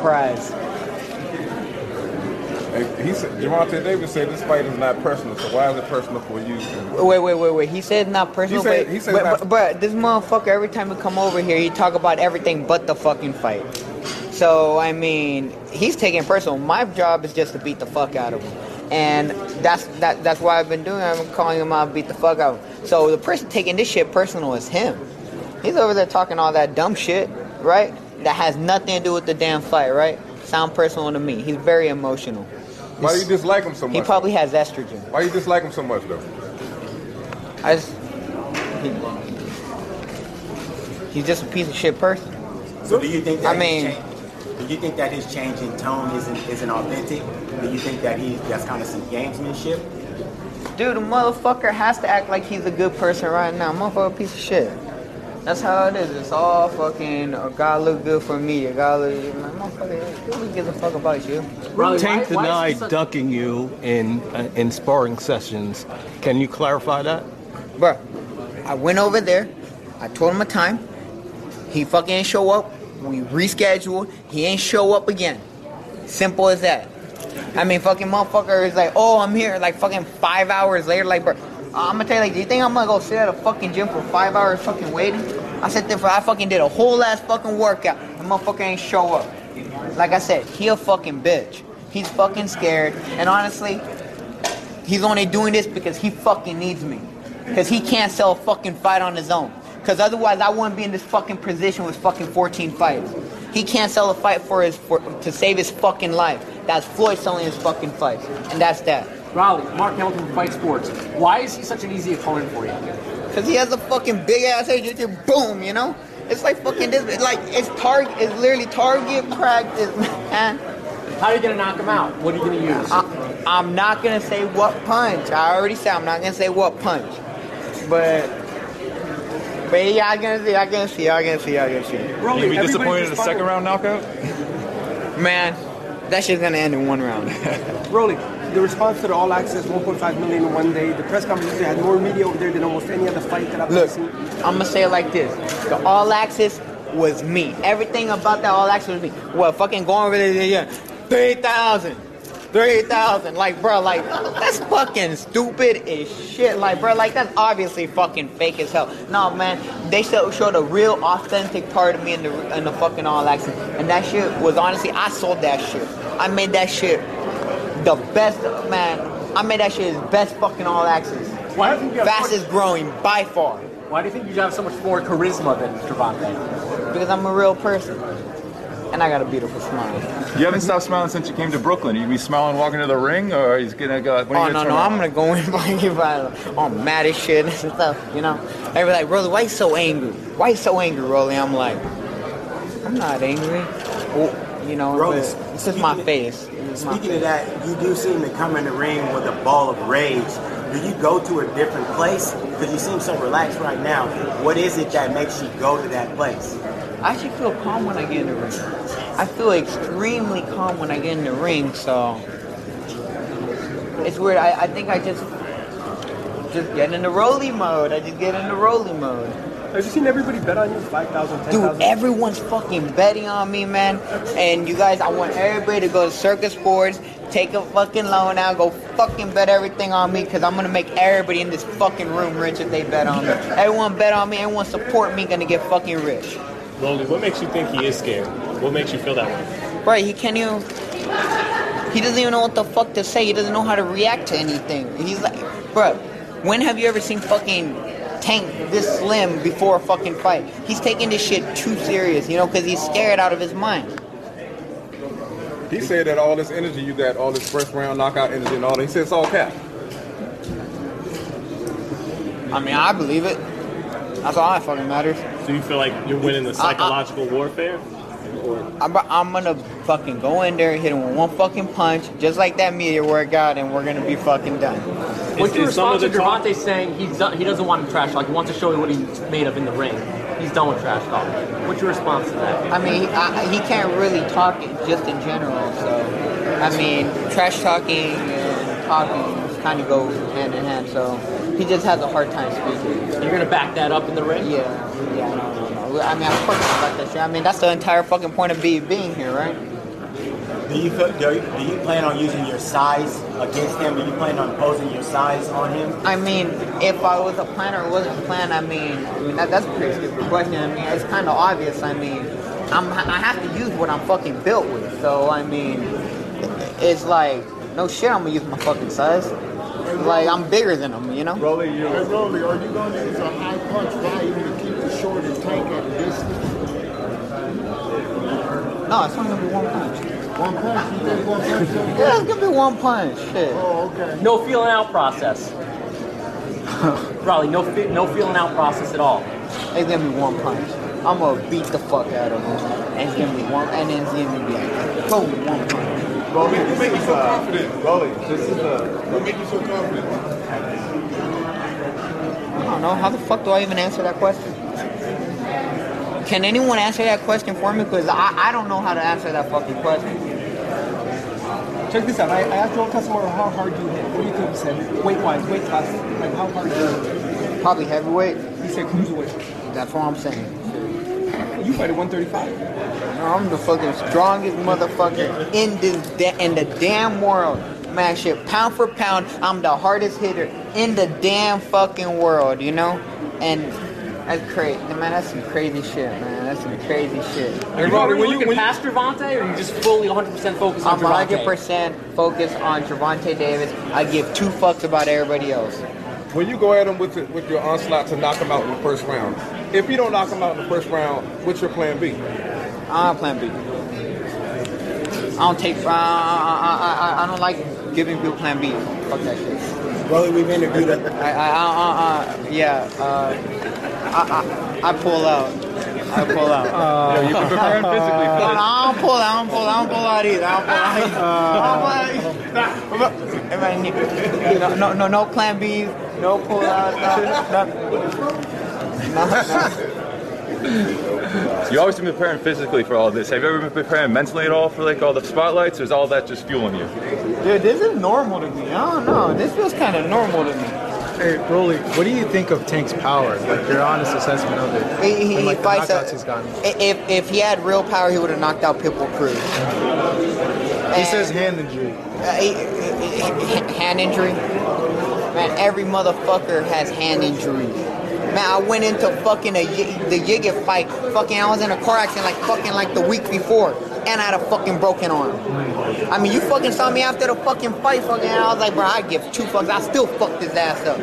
prize. He said, Gervonta Davis said this fight is not personal, so why is it personal for you? Wait. He said not personal, but this motherfucker, every time we come over here, he talk about everything but the fucking fight. So, I mean, he's taking it personal. My job is just to beat the fuck out of him. And that's why I've been doing it. I've been calling him out, beat the fuck out of him. So the person taking this shit personal is him. He's over there talking all that dumb shit, right? That has nothing to do with the damn fight, right? Sound personal to me. He's very emotional. Why do you dislike him so much? He probably has estrogen. Why do you dislike him so much, though? He's just a piece of shit person. So do you think that do you think that his change in tone isn't authentic? Do you think that that's kind of some gamesmanship? Dude, a motherfucker has to act like he's a good person right now. Motherfucker, piece of shit. That's how it is. It's all fucking, oh, God look good for me. God look good. Like, motherfucker, who gives a fuck about you? Riley, Tank denied ducking you in sparring sessions. Can you clarify that? Bruh, I went over there. I told him a time. He fucking didn't show up. We rescheduled. He ain't show up again. Simple as that. I mean, fucking motherfucker is like, oh, I'm here. Like, fucking 5 hours later, like, bruh. I'm gonna tell you, like, do you think I'm gonna go sit at a fucking gym for 5 hours fucking waiting? I sat there for, I fucking did a whole ass fucking workout. The motherfucker ain't show up. Like I said, he a fucking bitch. He's fucking scared. And honestly, he's only doing this because he fucking needs me. Because he can't sell a fucking fight on his own. Because otherwise I wouldn't be in this fucking position with fucking 14 fights. He can't sell a fight to save his fucking life. That's Floyd selling his fucking fights. And that's that. Raleigh, Mark Hamilton from Fight Sports. Why is he such an easy opponent for you? Because he has a fucking big-ass head, just boom, you know? It's like fucking this, it's like, it's literally target practice, man. How are you going to knock him out? What are you going to use? I'm not going to say what punch. I already said I'm not going to say what punch. But yeah, I can see. Raleigh, you be disappointed in a second-round knockout? Man, that shit's going to end in one round. Raleigh. The response to the All Access, 1.5 million in one day. The press conference had more media over there than almost any other fight that I've seen. I'm gonna say it like this: the All Access was me. Everything about that All Access was me. Well, fucking going over there, yeah, 3,000, like, bro, like that's fucking stupid as shit. Like, bro, like that's obviously fucking fake as hell. No, man, they showed a real authentic part of me in the fucking All Access, and that shit was honestly, I sold that shit. I made that shit. The best, man. I made that shit his best fucking All Access. Why do you think you have fastest growing by far? Why do you think you have so much more charisma than Travante? Because I'm a real person, and I got a beautiful smile. You haven't stopped smiling since you came to Brooklyn. You be smiling walking to the ring, or he's gonna go? No! I'm gonna go in fucking I'm mad as shit and stuff. You know, they be like, "Rolly, why you so angry? Why you so angry, Rolly?" I'm like, "I'm not angry." Well, you know, Rolly, it's just my face. Speaking of that, you do seem to come in the ring with a ball of rage. Do you go to a different place? Because you seem so relaxed right now. What is it that makes you go to that place? I actually feel calm when I get in the ring. I feel extremely calm when I get in the ring, so... It's weird. I think I just get in the Rolly mode. Have you seen everybody bet on you? 5,000, 10,000? Dude, everyone's fucking betting on me, man. And you guys, I want everybody to go to Circus Sports, take a fucking loan out, go fucking bet everything on me, because I'm going to make everybody in this fucking room rich if they bet on me. Everyone bet on me, everyone support me, going to get fucking rich. Rolly, what makes you think he is scared? What makes you feel that way? Right, he can't even... He doesn't even know what the fuck to say. He doesn't know how to react to anything. He's like, bro, when have you ever seen fucking... Tank this slim before a fucking fight? He's taking this shit too serious, you know, because he's scared out of his mind. He said that all this energy you got, all this first round knockout energy and all that, he said it's all cap. I mean, I believe it. That's all that fucking matters. So you feel like you're winning the psychological warfare? I'm gonna fucking go in there and hit him with one fucking punch, just like that media workout, and we're gonna be fucking done. What's your response to Gervonta saying he doesn't want him trash talk? He wants to show you what he's made of in the ring. He's done with trash talk. What's your response to that? I mean, he can't really talk just in general, so I mean, trash talking and talking kind of goes hand in hand. So he just has a hard time speaking. You're gonna back that up in the ring? Yeah. I mean, of course I like that shit. I mean, that's the entire fucking point of being here, right? Do you plan on using your size against him? Do you plan on posing your size on him? I mean, if I was a plan or wasn't a plan, I mean that's a pretty stupid question. I mean, it's kind of obvious. I mean, I have to use what I'm fucking built with. So, I mean, it's like, no shit, I'm going to use my fucking size. Like, I'm bigger than him, you know? Rolly, are you going to use a high punch value to keep the short and tank at a distance? No, it's only going to be one punch. One punch? You think one punch? Yeah, it's going to be one punch. Shit. Oh, okay. No feeling out process. Probably no feeling out process at all. It's going to be one punch. I'm going to beat the fuck out of him. And it's going to be one, and then it's going to be like, boom, one punch. Rolly, you make me so confident. Rolly, this is what make you so confident? I don't know. How the fuck do I even answer that question? Can anyone answer that question for me? Because I don't know how to answer that fucking question. Check this out. I asked Joel Casimiro how hard you hit. What do you think he said? Weight-wise, weight class, like how hard you hit? Probably heavyweight. He said cruiserweight. That's what I'm saying. You fight at 135. I'm the fucking strongest motherfucker in the damn world. Man, shit, pound for pound, I'm the hardest hitter in the damn fucking world, you know? And that's crazy. Man, that's some crazy shit, man. That's some crazy shit. And Robert, when you can pass Travante, or you just fully 100% focus on Travante? I'm 100% focused on Gervonta Davis. I give two fucks about everybody else. When you go at him with your onslaught to knock him out in the first round, if you don't knock him out in the first round, what's your plan B? I don't plan B. I don't take. I don't like giving people plan B. Fuck that shit. Well, we've interviewed it. I pull out. I pull out. No, you've been preparing physically. No, I don't pull out. I don't pull out either. No plan B. No pull out. No. You always been preparing physically for all this. Have you ever been preparing mentally at all for like all the spotlights, or is all that just fueling you? Dude, this is normal to me. I don't know. This feels kind of normal to me. Hey, Broly, what do you think of Tank's power? Like your honest assessment of it. He fights the knockouts he's gotten. If he had real power, he would have knocked out Pitbull Cruz. He says hand injury. Hand injury? Man, every motherfucker has hand injuries. Man, I went into fucking the Yigit fight. Fucking, I was in a car accident like the week before, and I had a fucking broken arm. I mean, you fucking saw me after the fucking fight, fucking. And I was like, bro, I give two fucks. I still fucked his ass up.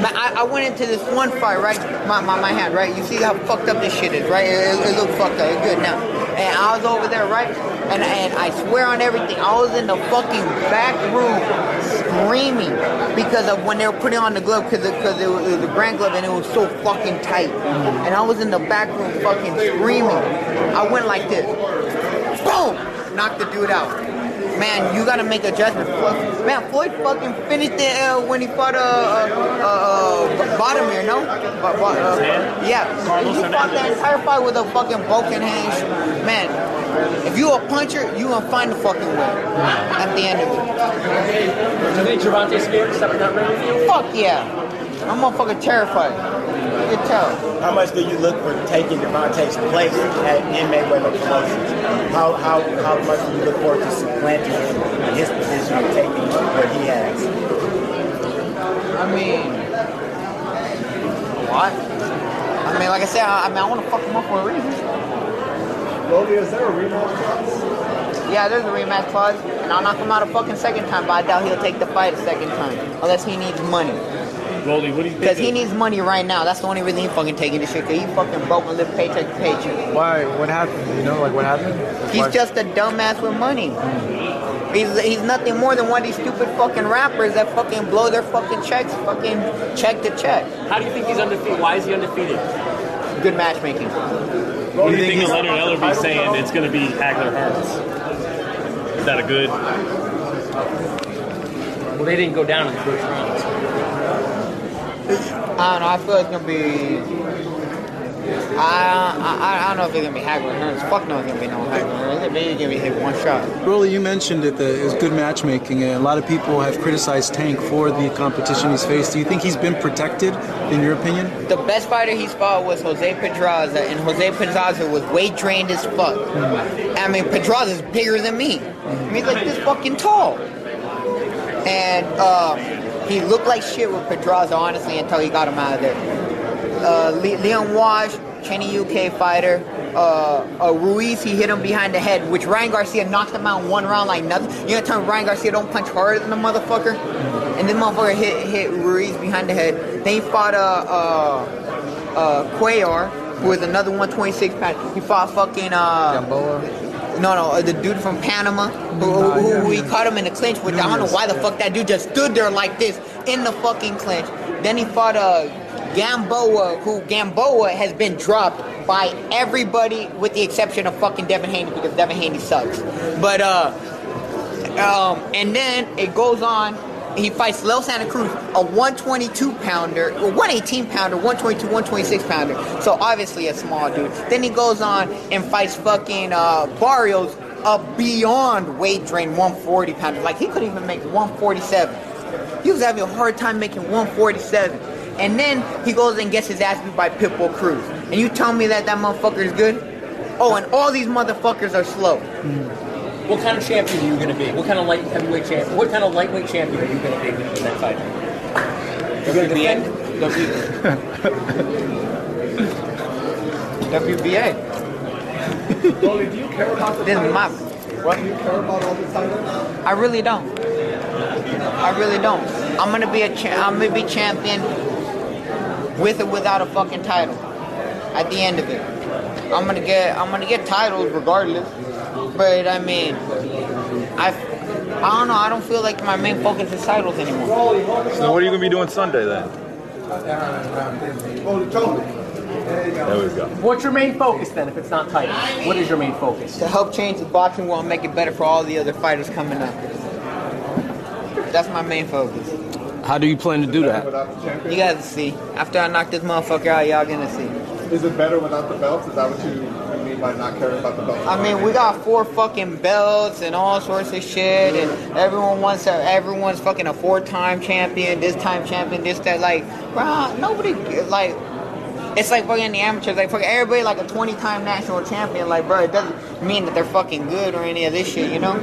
Man, I went into this one fight, right? My hand, right? You see how fucked up this shit is, right? It looks fucked up. It's good now. And I was over there, right? And I swear on everything, I was in the fucking back room screaming because of when they were putting on the glove, because it was a brand glove and it was so fucking tight. And I was in the back room fucking screaming. I went like this. Boom! Knocked the dude out. Man, you gotta make a judgment. Man, Floyd fucking finished it when he fought Bottomir, no? Yeah. He fought that entire fight with a fucking broken hand. Man. If you a puncher, you gonna find the fucking way at the end of it. Do you think Travante's scared to step in that ring with you? Fuck yeah. I'm motherfucking terrified. You can tell. How much do you look for taking Travante's place in Mayweather promotions? How much do you look forward to supplanting him in his position and taking what he has? I mean, what? I mean, like I said, I want to fuck him up for a reason. Is there a rematch clause? Yeah, there's a rematch clause, and I'll knock him out a fucking second time, but I doubt he'll take the fight a second time, unless he needs money. Rolly, what do you think? Because he needs money right now. That's the only reason he's fucking taking this shit, because he fucking broke and lived paycheck to paycheck. Why? What happened? You know, like, what happened? He's just a dumbass with money. He's nothing more than one of these stupid fucking rappers that fucking blow their fucking checks fucking check to check. How do you think he's undefeated? Why is he undefeated? Good matchmaking. What do you think of Leonard Ellerbe saying it's going to be Hagler Hearns? Is that a good... Well, they didn't go down in the first round. I don't know. I feel it's going to be... I don't know if it's going to be Hagler Hearns. Fuck no, it's going to be no Hagler Hearns. Maybe it's going to be hit one shot. Broly, you mentioned that it was good matchmaking. A lot of people have criticized Tank for the competition he's faced. Do you think he's been protected, in your opinion? The best fighter he's fought was Jose Pedraza, and Jose Pedraza was weight drained as fuck. Mm-hmm. I mean, Pedraza's bigger than me. Mm-hmm. I mean, he's like this fucking tall. And he looked like shit with Pedraza, honestly, until he got him out of there. Leon Waj, Cheney UK fighter, Ruiz, he hit him behind the head, which Ryan Garcia knocked him out in one round like nothing. You gonna tell me Ryan Garcia don't punch harder than the motherfucker? And this motherfucker hit Ruiz behind the head. Then he fought Cuellar, who was another 126 pounder. He fought fucking Gamboa. No, the dude from Panama, who caught him in the clinch, which I don't know why the fuck that dude just stood there like this in the fucking clinch. Then he fought Gamboa, who Gamboa has been dropped by everybody with the exception of fucking Devin Haney, because Devin Haney sucks. But, and then it goes on, he fights Leo Santa Cruz, a 122-pounder, or 118-pounder, 122, 126-pounder. So obviously a small dude. Then he goes on and fights fucking Barrios, a beyond weight drain 140-pounder. Like, he couldn't even make 147. He was having a hard time making 147. And then he goes and gets his ass beat by Pitbull Cruz. And you tell me that motherfucker is good? Oh, and all these motherfuckers are slow. What kind of champion are you going to be? What kind of light heavyweight champion? What kind of lightweight champion are you going to be in that fight? You're going to defend WBA. Well, do you care about the titles? What? Do you care about all the titles? I really don't. I'm going to be I'm going to be champion, with or without a fucking title. At the end of it, I'm gonna get titles regardless. But I mean, I don't know. I don't feel like my main focus is titles anymore. So what are you gonna be doing Sunday then? There we go. What's your main focus then? If it's not titles, what is your main focus? To help change the boxing world and make it better for all the other fighters coming up. That's my main focus. How do you plan to do that? You gotta see. After I knock this motherfucker out, y'all gonna see. Is it better without the belts? Is that what you mean by not caring about the belts? I mean, we got 4 fucking belts and all sorts of shit, and everyone's fucking a 4-time champion, this time champion, this, that. Like, bro, nobody, like, it's like fucking the amateurs. Like, fucking everybody like a 20-time national champion. Like, bro, it doesn't mean that they're fucking good or any of this shit, you know?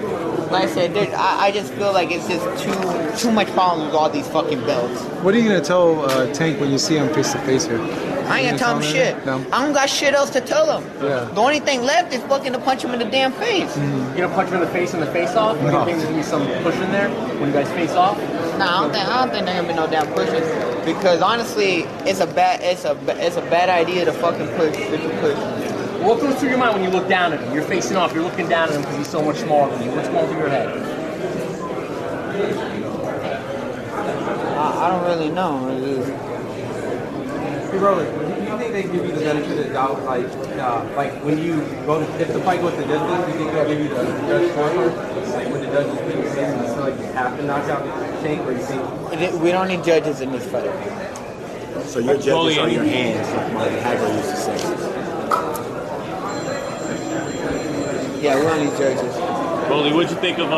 Like I said, I just feel like it's just too much problem with all these fucking belts. What are you going to tell Tank when you see him face to face here? I ain't going to tell him shit. No? I don't got shit else to tell him. Yeah. The only thing left is fucking to punch him in the damn face. Mm-hmm. You going to punch him in the face-off? You think there's going to be some push in there when you guys face off? Nah, I don't think there's going to be no damn pushes. Because honestly, it's a bad idea to fucking push. What goes through your mind when you look down at him? You're facing off, you're looking down at him because he's so much smaller than you. What's going through your head? I don't really know. Hey, Roland, do you think they give you the benefit of the doubt? Like when you go to, if the fight goes the distance, do you think they'll give you the judge scorecard? Like when the judge is being seen, it's like you have to knock out the tank, or you think? We don't need judges in this fight. So your judges are your hands, like Mike Hagler used to say. Yeah, we're only judges. Broly, what'd you think of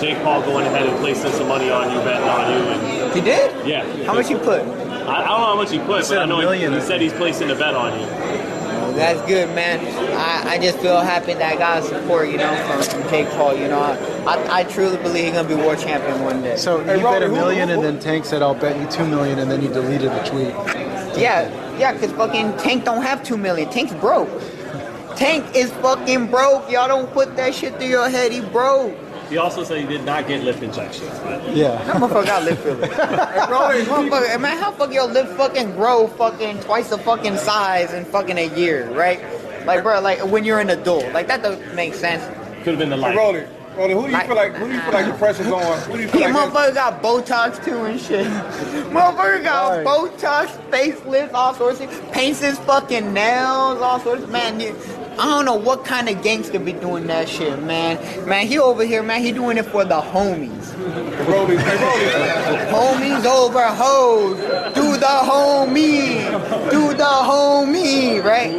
Jake Paul going ahead and placing some money on you, betting on you? And he did? Yeah. How much he put? I don't know how much he put, but I know he said he's placing a bet on you. That's good, man. I just feel happy that I got support, you know, from Jake Paul. You know, I truly believe he's going to be world champion one day. So you bet $1 million, and then Tank said, I'll bet you $2 million, and then you deleted the tweet. Yeah, because fucking Tank don't have $2 million. Tank's broke. Tank is fucking broke. Y'all don't put that shit through your head. He broke. He also said he did not get lip injections. Right? Yeah. That motherfucker got lip filler. Hey, man, how fuck your lip fucking grow fucking twice the fucking size in fucking a year, right? Like, bro, like when you're an adult, like that doesn't make sense. Could have been the light. Hey, Roland, who do you feel like the pressure's on? Who do you feel like motherfucker got Botox too and shit. Motherfucker got Botox, facelifts, all sorts of, paints his fucking nails, all sorts of, man. I don't know what kind of gangster be doing that shit, man. Man, he over here, man, he doing it for the homies. The homies, homies over hoes. Do the homie. Do the homie, right?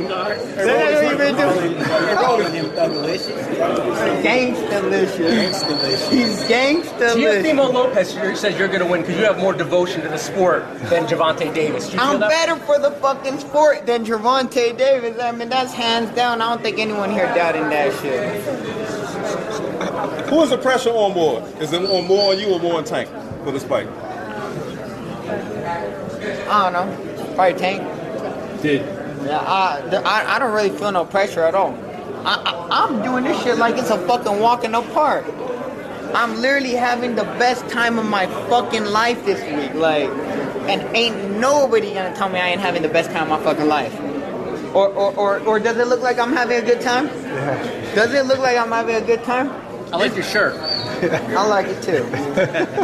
Gangsterlicious. He's gangsterlicious. Do you think Mo Lopez says you're going to win because you have more devotion to the sport than Gervonta Davis? I'm better for the fucking sport than Gervonta Davis. I mean, that's hands down. I don't think anyone here doubting that shit. Who is the pressure on more? Is it on more on you or more on Tank for this fight? I don't know. Probably Tank. Yeah, I don't really feel no pressure at all. I'm doing this shit like it's a fucking walk in the park. I'm literally having the best time of my fucking life this week, like, and ain't nobody gonna tell me I ain't having the best time of my fucking life. Or does it look like I'm having a good time? Does it look like I'm having a good time? I like your shirt. I like it too.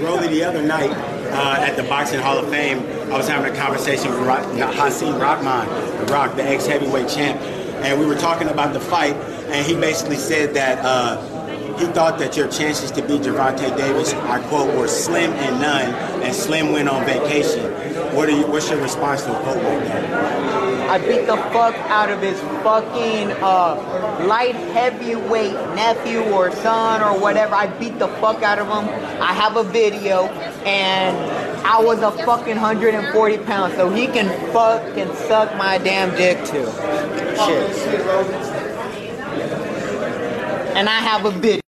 Rolly, the other night at the Boxing Hall of Fame, I was having a conversation with Hasim Rahman, The Rock, the ex-heavyweight champ. And we were talking about the fight, and he basically said that he thought that your chances to beat Gervonta Davis, I quote, were slim and none, and Slim went on vacation. What's your response to a quote like that? I beat the fuck out of his fucking light heavyweight nephew or son or whatever. I beat the fuck out of him. I have a video, and I was a fucking 140 pounds, so he can fucking suck my damn dick too. Shit. And I have a bitch.